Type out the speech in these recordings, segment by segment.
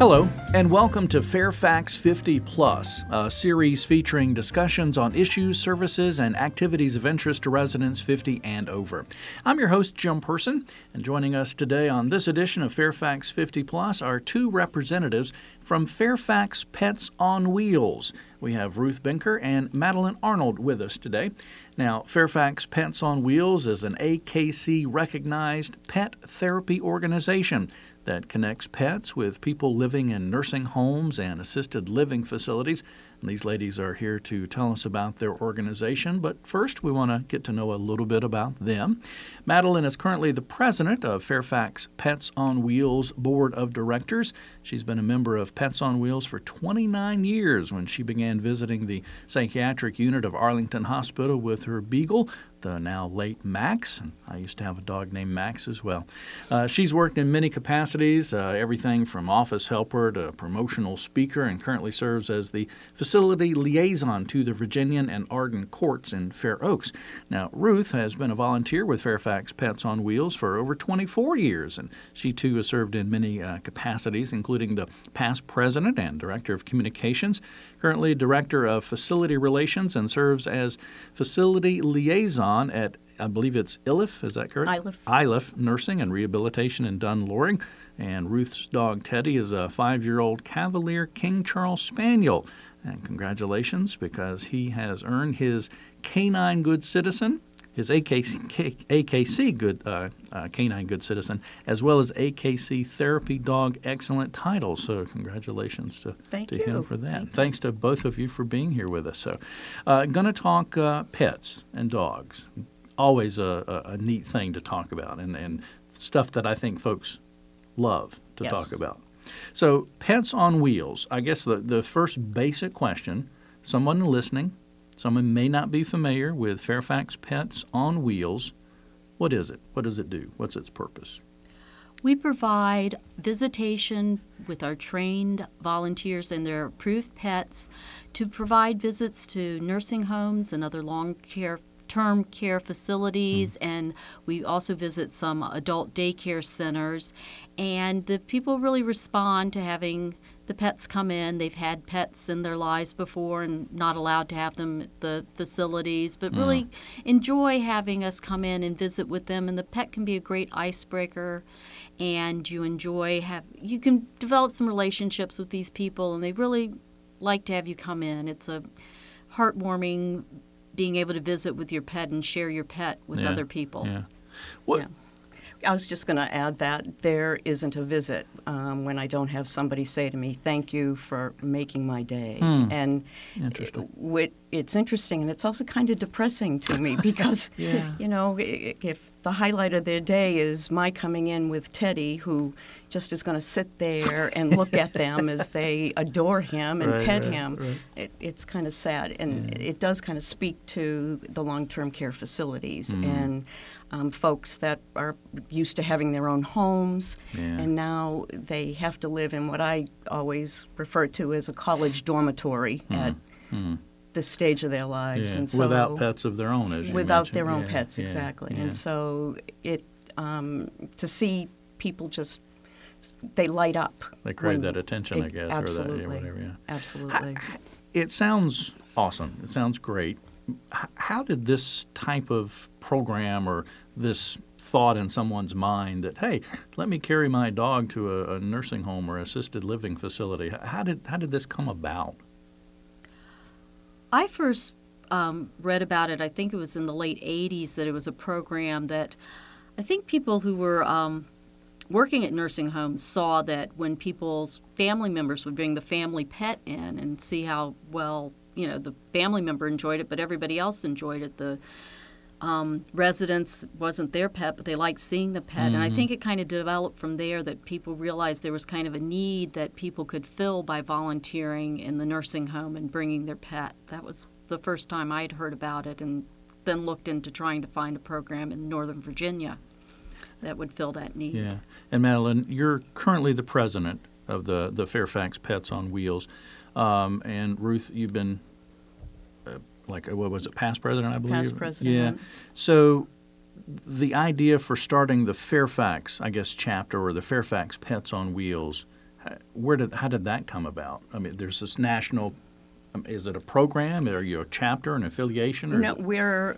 Hello, and welcome to Fairfax 50+, a series featuring discussions on issues, services, and activities of interest to residents 50 and over. I'm your host, Jim Person, and joining us today on this edition of Fairfax 50+ are two representatives from Fairfax Pets on Wheels. We have Ruth Binker and Madeline Arnold with us today. Now, Fairfax Pets on Wheels is an AKC-recognized pet therapy organization that connects pets with people living in nursing homes and assisted living facilities. And these ladies are here to tell us about their organization, but first we want to get to know a little bit about them. Madeline is currently the president of Fairfax Pets on Wheels Board of Directors. She's been a member of Pets on Wheels for 29 years when she began visiting the psychiatric unit of Arlington Hospital with her beagle, the now late Max. And I used to have a dog named Max as well. She's worked in many capacities, everything from office helper to promotional speaker, and currently serves as the facility liaison to the Virginian and Arden courts in Fair Oaks. Now, Ruth has been a volunteer with Fairfax Pets on Wheels for over 24 years, and she too has served in many capacities, including the past president and director of communications, currently director of facility relations, and serves as facility liaison at, I believe it's Iliff, is that correct? Iliff. Iliff Nursing and Rehabilitation in Dun Loring. And Ruth's dog Teddy is a 5-year-old Cavalier King Charles Spaniel. And congratulations, because he has earned his Canine Good Citizen, his Canine Good Citizen, as well as AKC Therapy Dog Excellent title. So congratulations to him for that. Thanks to both of you for being here with us. So going to talk pets and dogs. Always a neat thing to talk about, and stuff that I think folks love to talk about. So Pets on Wheels, I guess the first basic question, someone listening, someone may not be familiar with Fairfax Pets on Wheels. What is it? What does it do? What's its purpose? We provide visitation with our trained volunteers and their approved pets to provide visits to nursing homes and other long-term care facilities, and we also visit some adult daycare centers. And the people really respond to having the pets come in. They've had pets in their lives before and not allowed to have them at the facilities, but really enjoy having us come in and visit with them. And the pet can be a great icebreaker, and you can develop some relationships with these people, and they really like to have you come in. It's a heartwarming being able to visit with your pet and share your pet with other people. Yeah. What? Yeah. I was just going to add that there isn't a visit when I don't have somebody say to me, "Thank you for making my day." And interesting. It's interesting, and it's also kind of depressing to me because, if the highlight of their day is my coming in with Teddy, who just is going to sit there and look at them as they adore him and pet him, it's kind of sad. And it does kind of speak to the long-term care facilities and folks that are used to having their own homes, and now they have to live in what I always refer to as a college dormitory at this stage of their lives. And so, without pets of their own, as you mentioned. Their own pets, exactly. Yeah. And so it to see people just, they light up. They crave that attention, I guess. Absolutely. Or that, whatever, absolutely. It sounds awesome. It sounds great. How did this type of program or this thought in someone's mind that, hey, let me carry my dog to a nursing home or assisted living facility, how did this come about? I first read about it, I think it was in the late 80s, that it was a program that I think people who were working at nursing homes saw that when people's family members would bring the family pet in and see how well, the family member enjoyed it, but everybody else enjoyed it. The residents, wasn't their pet, but they liked seeing the pet. And I think it kind of developed from there, that people realized there was kind of a need that people could fill by volunteering in the nursing home and bringing their pet. That was the first time I'd heard about it, and then looked into trying to find a program in Northern Virginia that would fill that need. Yeah. And Madeline, you're currently the president of the Fairfax Pets on Wheels. And Ruth, you've been what was it, past president, I believe? Past president. Yeah. So the idea for starting the Fairfax, I guess, chapter, or the Fairfax Pets on Wheels, How did that come about? I mean, there's this national. Is it a program? Are you a chapter, an affiliation? Or no, we're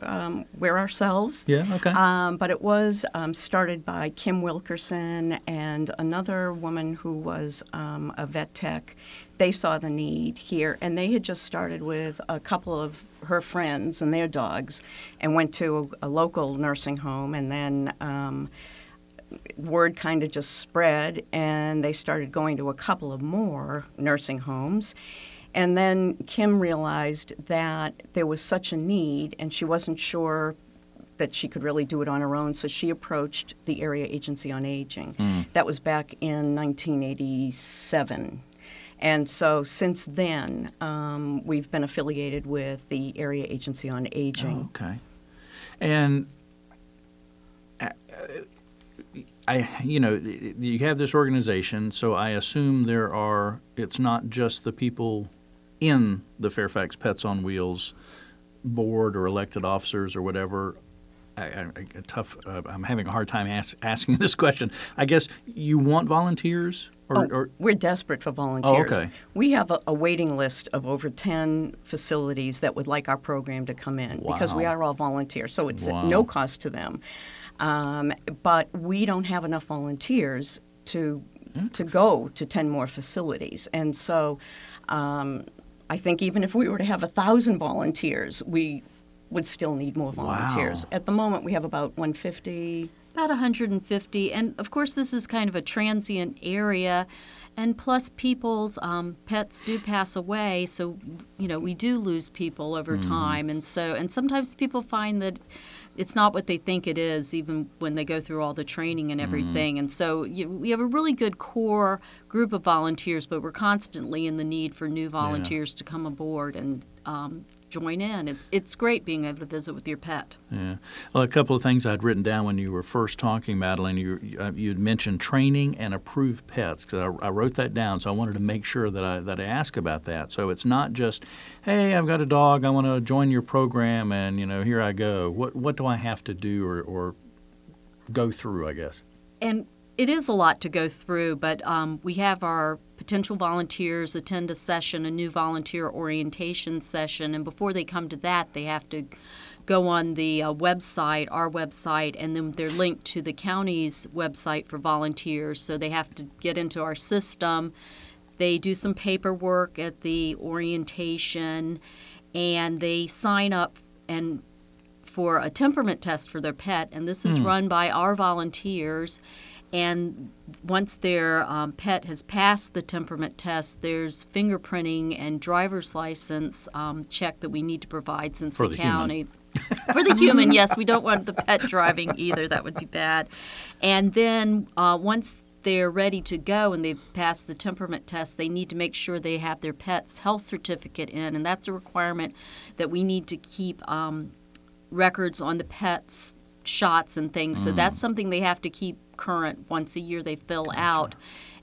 ourselves. Yeah, okay. But it was started by Kim Wilkerson and another woman who was a vet tech. They saw the need here, and they had just started with a couple of her friends and their dogs and went to a local nursing home, and then word kind of just spread, and they started going to a couple of more nursing homes. And then Kim realized that there was such a need, and she wasn't sure that she could really do it on her own, so she approached the Area Agency on Aging. Mm. That was back in 1987. And so since then, we've been affiliated with the Area Agency on Aging. Oh, okay. And you have this organization, so I assume it's not just the people in the Fairfax Pets on Wheels board or elected officers or whatever. I'm having a hard time asking this question. I guess you want volunteers? We're desperate for volunteers. Oh, okay. We have a waiting list of over 10 facilities that would like our program to come in. Wow. Because we are all volunteers, so it's at no cost to them. But we don't have enough volunteers to go to 10 more facilities. And so I think even if we were to have 1,000 volunteers, we would still need more volunteers. Wow. At the moment, we have about 150. About 150. And, of course, this is kind of a transient area. And plus, people's pets do pass away, so, we do lose people over time. And sometimes people find that it's not what they think it is, even when they go through all the training and everything. And so we have a really good core group of volunteers, but we're constantly in the need for new volunteers to come aboard and join in. It's great being able to visit with your pet. Yeah. Well, a couple of things I'd written down when you were first talking, Madeline. You'd mentioned training and approved pets, because I wrote that down, so I wanted to make sure that I ask about that. So it's not just, hey, I've got a dog, I want to join your program, and here I go. What do I have to do or go through, I guess? And it is a lot to go through, but we have our potential volunteers attend a session, a new volunteer orientation session, and before they come to that, they have to go on the website, our website, and then they're linked to the county's website for volunteers, so they have to get into our system. They do some paperwork at the orientation, and they sign up and for a temperament test for their pet, and this is run by our volunteers. And once their pet has passed the temperament test, there's fingerprinting and driver's license check that we need to provide since the county. For the human, yes. We don't want the pet driving either. That would be bad. And then once they're ready to go and they've passed the temperament test, they need to make sure they have their pet's health certificate in. And that's a requirement that we need to keep records on the pet's shots and things. So that's something they have to keep current. Once a year they fill out,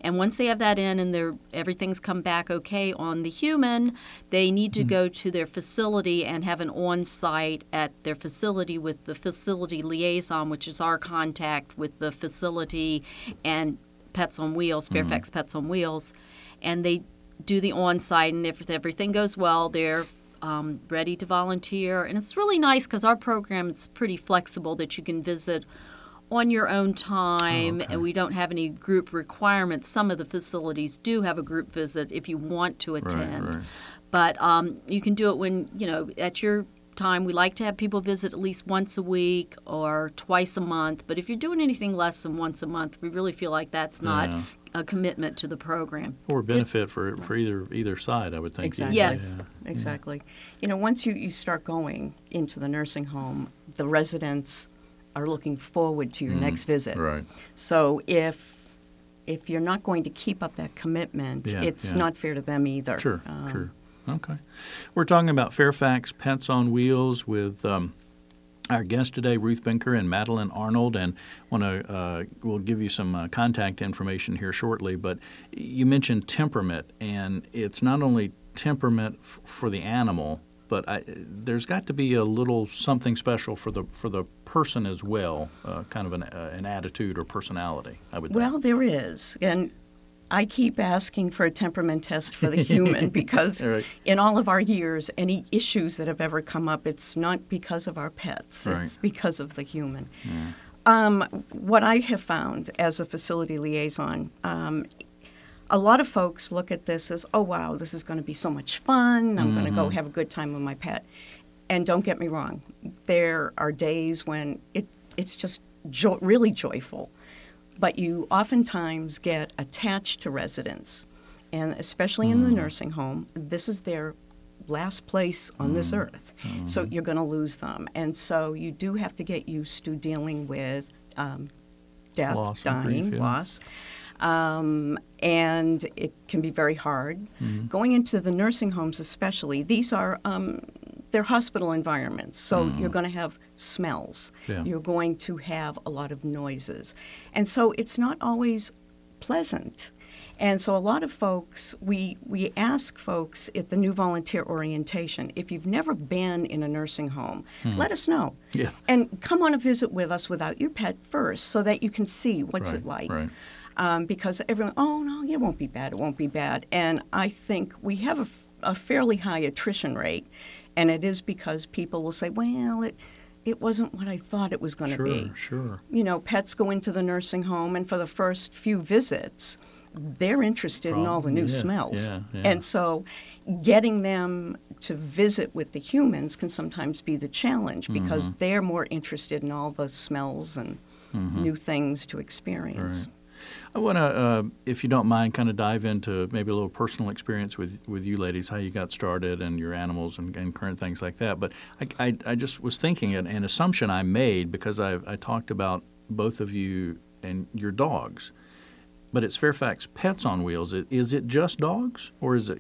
and once they have that in and everything's come back okay on the human, they need to go to their facility and have an on-site at their facility with the facility liaison, which is our contact with the facility and Pets on Wheels, Fairfax Pets on Wheels, and they do the on-site, and if everything goes well, they're ready to volunteer. And it's really nice because our program is pretty flexible that you can visit on your own time. Oh, okay. And we don't have any group requirements. Some of the facilities do have a group visit if you want to attend. Right. But you can do it when, at your time. We like to have people visit at least once a week or twice a month. But if you're doing anything less than once a month, we really feel like that's not a commitment to the program. Or benefit for either side, I would think. Exactly. Yes. Yeah. Exactly. Yeah. Once you start going into the nursing home, the residents are looking forward to your next visit. Right. So if you're not going to keep up that commitment, it's not fair to them either. Sure, sure. Okay. We're talking about Fairfax Pets on Wheels with our guest today, Ruth Binker and Madeline Arnold, and we'll give you some contact information here shortly. But you mentioned temperament, and it's not only temperament for the animal, but there's got to be a little something special for the person as well, kind of an attitude or personality, I would think. Well, there is, and I keep asking for a temperament test for the human because right. in all of our years, any issues that have ever come up, it's not because of our pets. Right. It's because of the human. Yeah. What I have found as a facility liaison, a lot of folks look at this as, oh, wow, this is going to be so much fun. I'm mm-hmm. going to go have a good time with my pet. And don't get me wrong. There are days when it's just really joyful. But you oftentimes get attached to residents, and especially in the nursing home, this is their last place on this earth. So you're going to lose them. And so you do have to get used to dealing with death, loss, dying, loss. And it can be very hard. Going into the nursing homes especially, these are they're hospital environments, so you're going to have smells. Yeah. You're going to have a lot of noises. And so it's not always pleasant. And so a lot of folks, we ask folks at the new volunteer orientation, if you've never been in a nursing home, let us know. Yeah. And come on a visit with us without your pet first so that you can see what's it like. Right. Because everyone, oh, no, it won't be bad, it won't be bad. And I think we have a fairly high attrition rate. And it is because people will say, well, it wasn't what I thought it was going to be. Sure. You know, pets go into the nursing home, and for the first few visits, they're interested in all the new smells. Yeah, yeah. And so getting them to visit with the humans can sometimes be the challenge because they're more interested in all the smells and new things to experience. Right. I want to, if you don't mind, kind of dive into maybe a little personal experience with you ladies, how you got started and your animals and current things like that. But I just was thinking an assumption I made because I talked about both of you and your dogs. But it's Fairfax Pets on Wheels. Is it just dogs or is it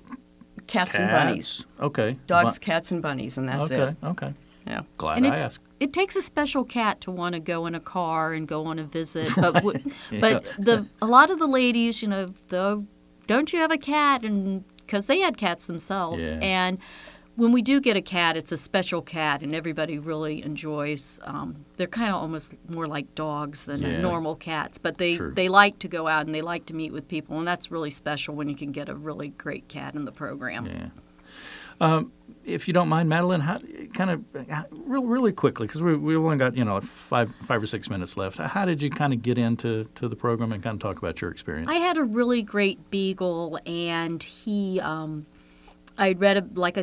cats? And bunnies. Okay. Dogs, cats, and bunnies, and that's it. Okay. Yeah. Glad I asked. It takes a special cat to want to go in a car and go on a visit. But a lot of the ladies, you know, don't you have a cat? And because they had cats themselves. Yeah. And when we do get a cat, it's a special cat, and everybody really enjoys. They're kind of almost more like dogs than normal cats. But they like to go out and they like to meet with people. And that's really special when you can get a really great cat in the program. Yeah. If you don't mind, Madeline, really quickly, because we only got, you know, five or six minutes left. How did you kind of get into the program and kind of talk about your experience? I had a really great beagle, and he, I had read about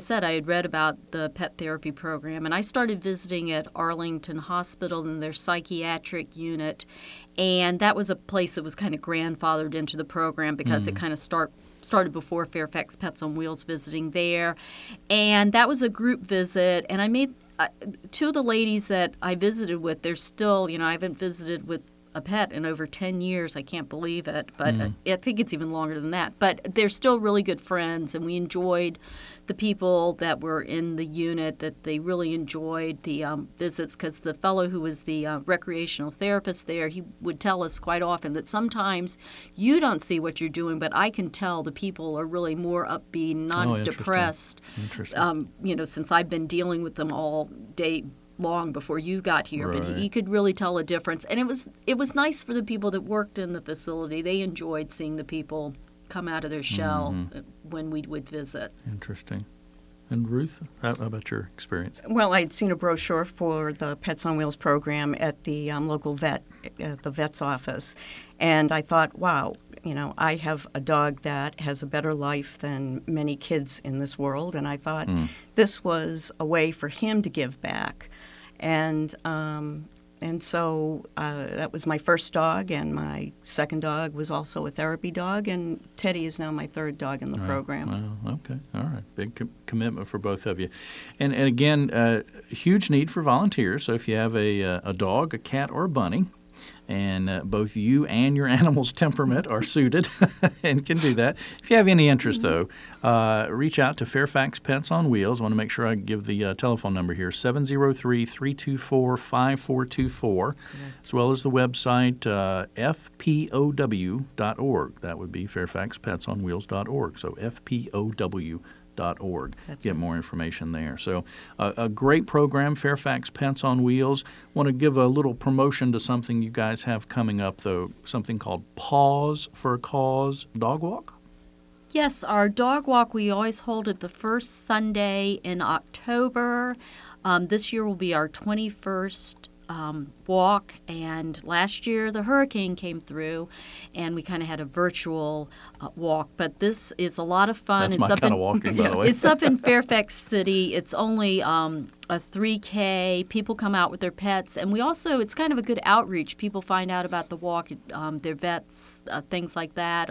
the pet therapy program, and I started visiting at Arlington Hospital in their psychiatric unit, and that was a place that was kind of grandfathered into the program because it kind of started before Fairfax Pets on Wheels, visiting there. And that was a group visit. And I made two of the ladies that I visited with, they're still, you know, I haven't visited with a pet in over 10 years. I can't believe it. But I think it's even longer than that. But they're still really good friends. And we enjoyed the people that were in the unit, that they really enjoyed the visits, because the fellow who was the recreational therapist there, he would tell us quite often that sometimes you don't see what you're doing, but I can tell the people are really more upbeat, not as depressed. Interesting. You know, since I've been dealing with them all day long before you got here, but he could really tell a difference. And it was nice for the people that worked in the facility. They enjoyed seeing the people come out of their shell when we would visit. Interesting. And Ruth, how about your experience? Well, I'd seen a brochure for the Pets on Wheels program at the local vet, at the vet's office. And I thought, wow, you know, I have a dog that has a better life than many kids in this world. And I thought this was a way for him to give back. And so that was my first dog, and my second dog was also a therapy dog, and Teddy is now my third dog in the program. Wow. Okay. All right. Big commitment for both of you. And again, huge need for volunteers. So if you have a dog, a cat, or a bunny, and both you and your animal's temperament are suited and can do that. If you have any interest, though, reach out to Fairfax Pets on Wheels. I want to make sure I give the telephone number here, 703-324-5424, as well as the website fpow.org. That would be fairfaxpetsonwheels.org, so fpow.org. fairfaxpets.org. Get more information there. So a great program, Fairfax Pets on Wheels. Want to give a little promotion to something you guys have coming up, though, something called Paws for a Cause Dog Walk? Yes, our dog walk we always hold at the first Sunday in October. This year will be our 21st walk, and last year the hurricane came through and we kind of had a virtual walk, but this is a lot of fun. That's my kind of walking, by the way. It's up in Fairfax City. It's only a 3K. People come out with their pets, and we also, it's kind of a good outreach. People find out about the walk, their vets, things like that,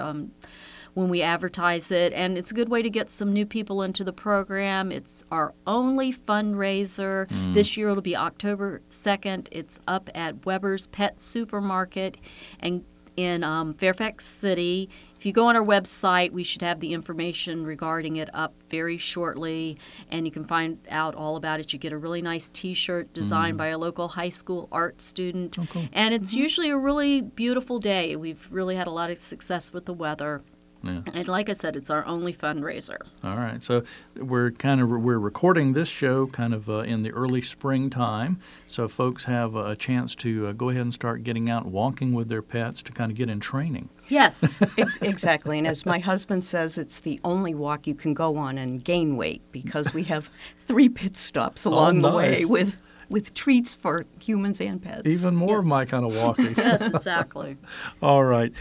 when we advertise it, and it's a good way to get some new people into the program. It's our only fundraiser. This year it'll be October 2nd. It's up at Weber's Pet Supermarket and in Fairfax City. If you go on our website, we should have the information regarding it up very shortly, and you can find out all about it. You get a really nice T-shirt designed by a local high school art student, and it's usually a really beautiful day. We've really had a lot of success with the weather. Yeah. And like I said, it's our only fundraiser. All right. So we're recording this show kind of in the early springtime. So folks have a chance to go ahead and start getting out walking with their pets to kind of get in training. Yes. Exactly. And as my husband says, it's the only walk you can go on and gain weight, because we have 3 pit stops along the way with treats for humans and pets. Even more of my kind of walking. Yes, exactly. All right.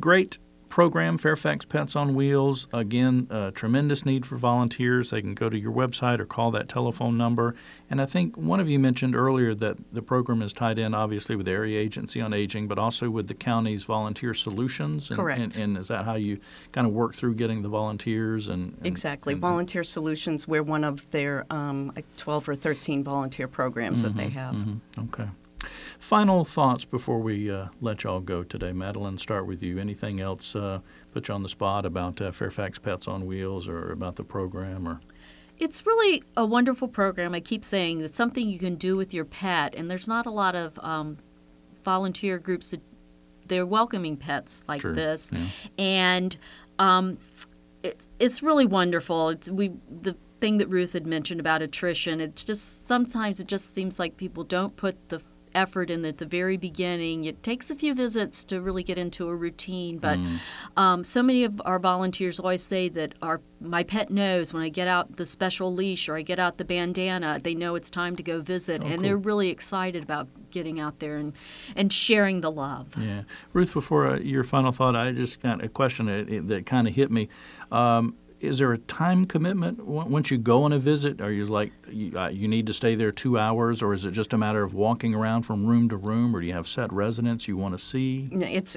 Great program, Fairfax Pets on Wheels. Again, a tremendous need for volunteers. They can go to your website or call that telephone number. And I think one of you mentioned earlier that the program is tied in, obviously, with the Area Agency on Aging, but also with the county's Volunteer Solutions. And, correct. And is that how you kind of work through getting the volunteers? And exactly. And Volunteer Solutions, we're one of their 12 or 13 volunteer programs that they have. Okay. Final thoughts before we let y'all go today. Madeline, start with you. Anything else put you on the spot about Fairfax Pets on Wheels or about the program? Or it's really a wonderful program. I keep saying it's something you can do with your pet, and there's not a lot of volunteer groups that they're welcoming pets like this. Yeah. And it's really wonderful. The thing that Ruth had mentioned about attrition, it's just sometimes it just seems like people don't put the effort in at the very beginning. It takes a few visits to really get into a routine, but so many of our volunteers always say that my pet knows when I get out the special leash or I get out the bandana, they know it's time to go visit, and they're really excited about getting out there and sharing the love. Yeah. Ruth, before your final thought, I just got a question that kind of hit me. Is there a time commitment once you go on a visit? Are you like, you need to stay there 2 hours, or is it just a matter of walking around from room to room, or do you have set residents you want to see? No, it's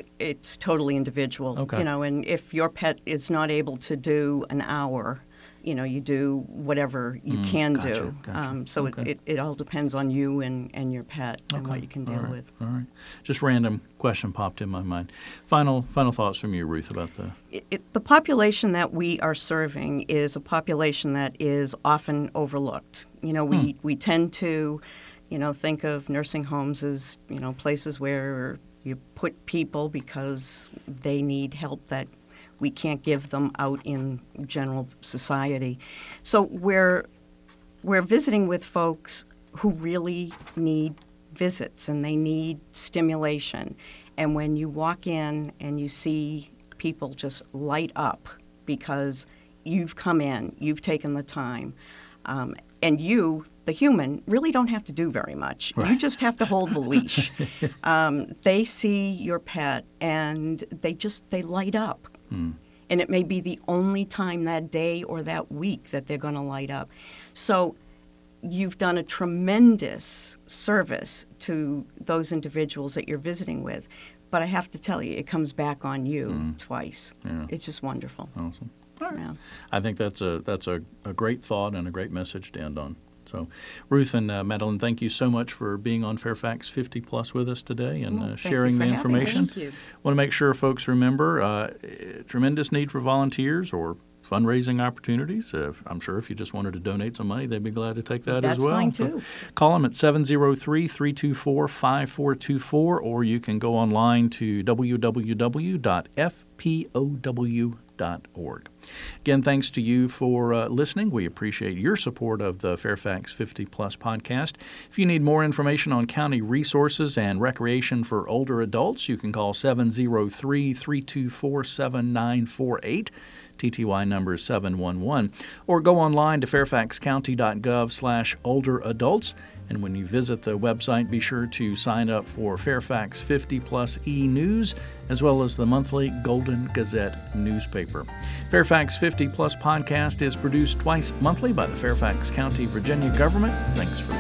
totally individual. Okay. You know, and if your pet is not able to do an hour, you know, you do whatever you can do. Gotcha. So it all depends on you and your pet and what you can deal with. All right. Just random question popped in my mind. Final thoughts from you, Ruth, about the population that we are serving is a population that is often overlooked. You know, we tend to, you know, think of nursing homes as, you know, places where you put people because they need help that we can't give them out in general society. So we're visiting with folks who really need visits and they need stimulation. And when you walk in and you see people just light up because you've come in, you've taken the time, and you, the human, really don't have to do very much. Right. You just have to hold the leash. They see your pet and they light up. And it may be the only time that day or that week that they're going to light up. So you've done a tremendous service to those individuals that you're visiting with. But I have to tell you, it comes back on you twice. Yeah. It's just wonderful. Awesome. All right. Yeah. I think that's a great thought and a great message to end on. So, Ruth and Madeline, thank you so much for being on Fairfax 50 Plus with us today and sharing the information. Thank you. Want to make sure folks remember tremendous need for volunteers or fundraising opportunities. I'm sure if you just wanted to donate some money, they'd be glad to take that as well. That's fine, too. So call them at 703-324-5424, or you can go online to www.fpow.org. fairfaxpetsup.org. Again, thanks to you for listening. We appreciate your support of the Fairfax 50 Plus podcast. If you need more information on county resources and recreation for older adults, you can call 703-324-7948. TTY number 711, or go online to fairfaxcounty.gov/olderadults. And when you visit the website, be sure to sign up for Fairfax 50 Plus e-News, as well as the monthly Golden Gazette newspaper. Fairfax 50 Plus podcast is produced twice monthly by the Fairfax County, Virginia government. Thanks for